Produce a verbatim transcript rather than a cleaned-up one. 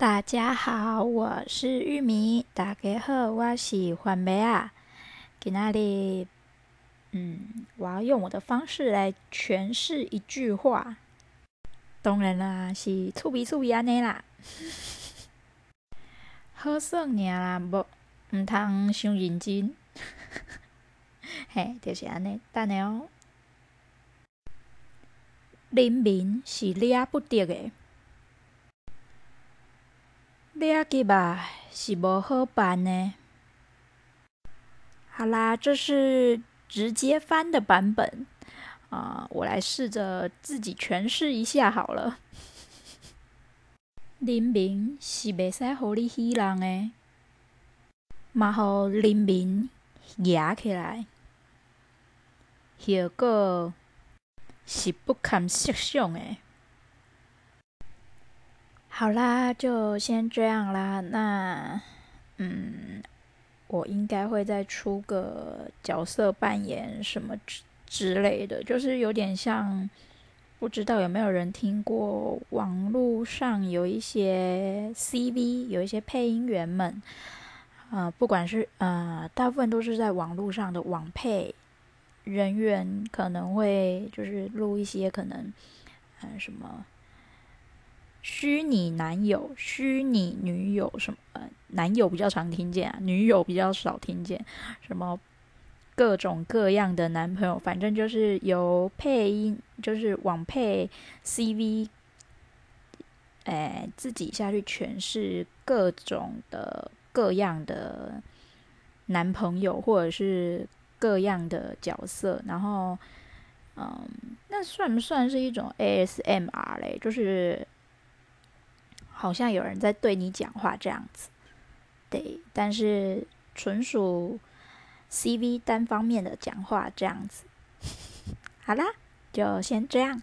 大家好，我是玉米。大家好，我是番麦啊。今仔日，嗯，我要用我的方式来诠释一句话。当然啦，是趣味趣味安尼啦。好耍尔啦，无唔通伤认真。嘿，就是安尼。等下哦，人民是抓不得的。抓去吧是无好办呢。好啦，这是直接翻的版本啊、呃，我来试着自己诠释一下好了。人民是袂使互你欺人诶，嘛互人民抓起来，后果是不堪设想诶。好啦，就先这样啦。那，嗯，我应该会再出个角色扮演什么之之类的，就是有点像，不知道有没有人听过网络上有一些 C V， 有一些配音员们，呃，不管是呃，大部分都是在网络上的网配人员，可能会就是录一些可能，嗯、呃，什么。虚拟男友、虚拟女友什么、呃？男友比较常听见啊，女友比较少听见。什么各种各样的男朋友，反正就是由配音，就是网配 C V， 哎，自己下去诠释各种的各样的男朋友，或者是各样的角色，然后，嗯，那算不算是一种 A S M R 嘞？就是。好像有人在对你讲话这样子，对，但是纯属 C V 单方面的讲话这样子。好啦，就先这样。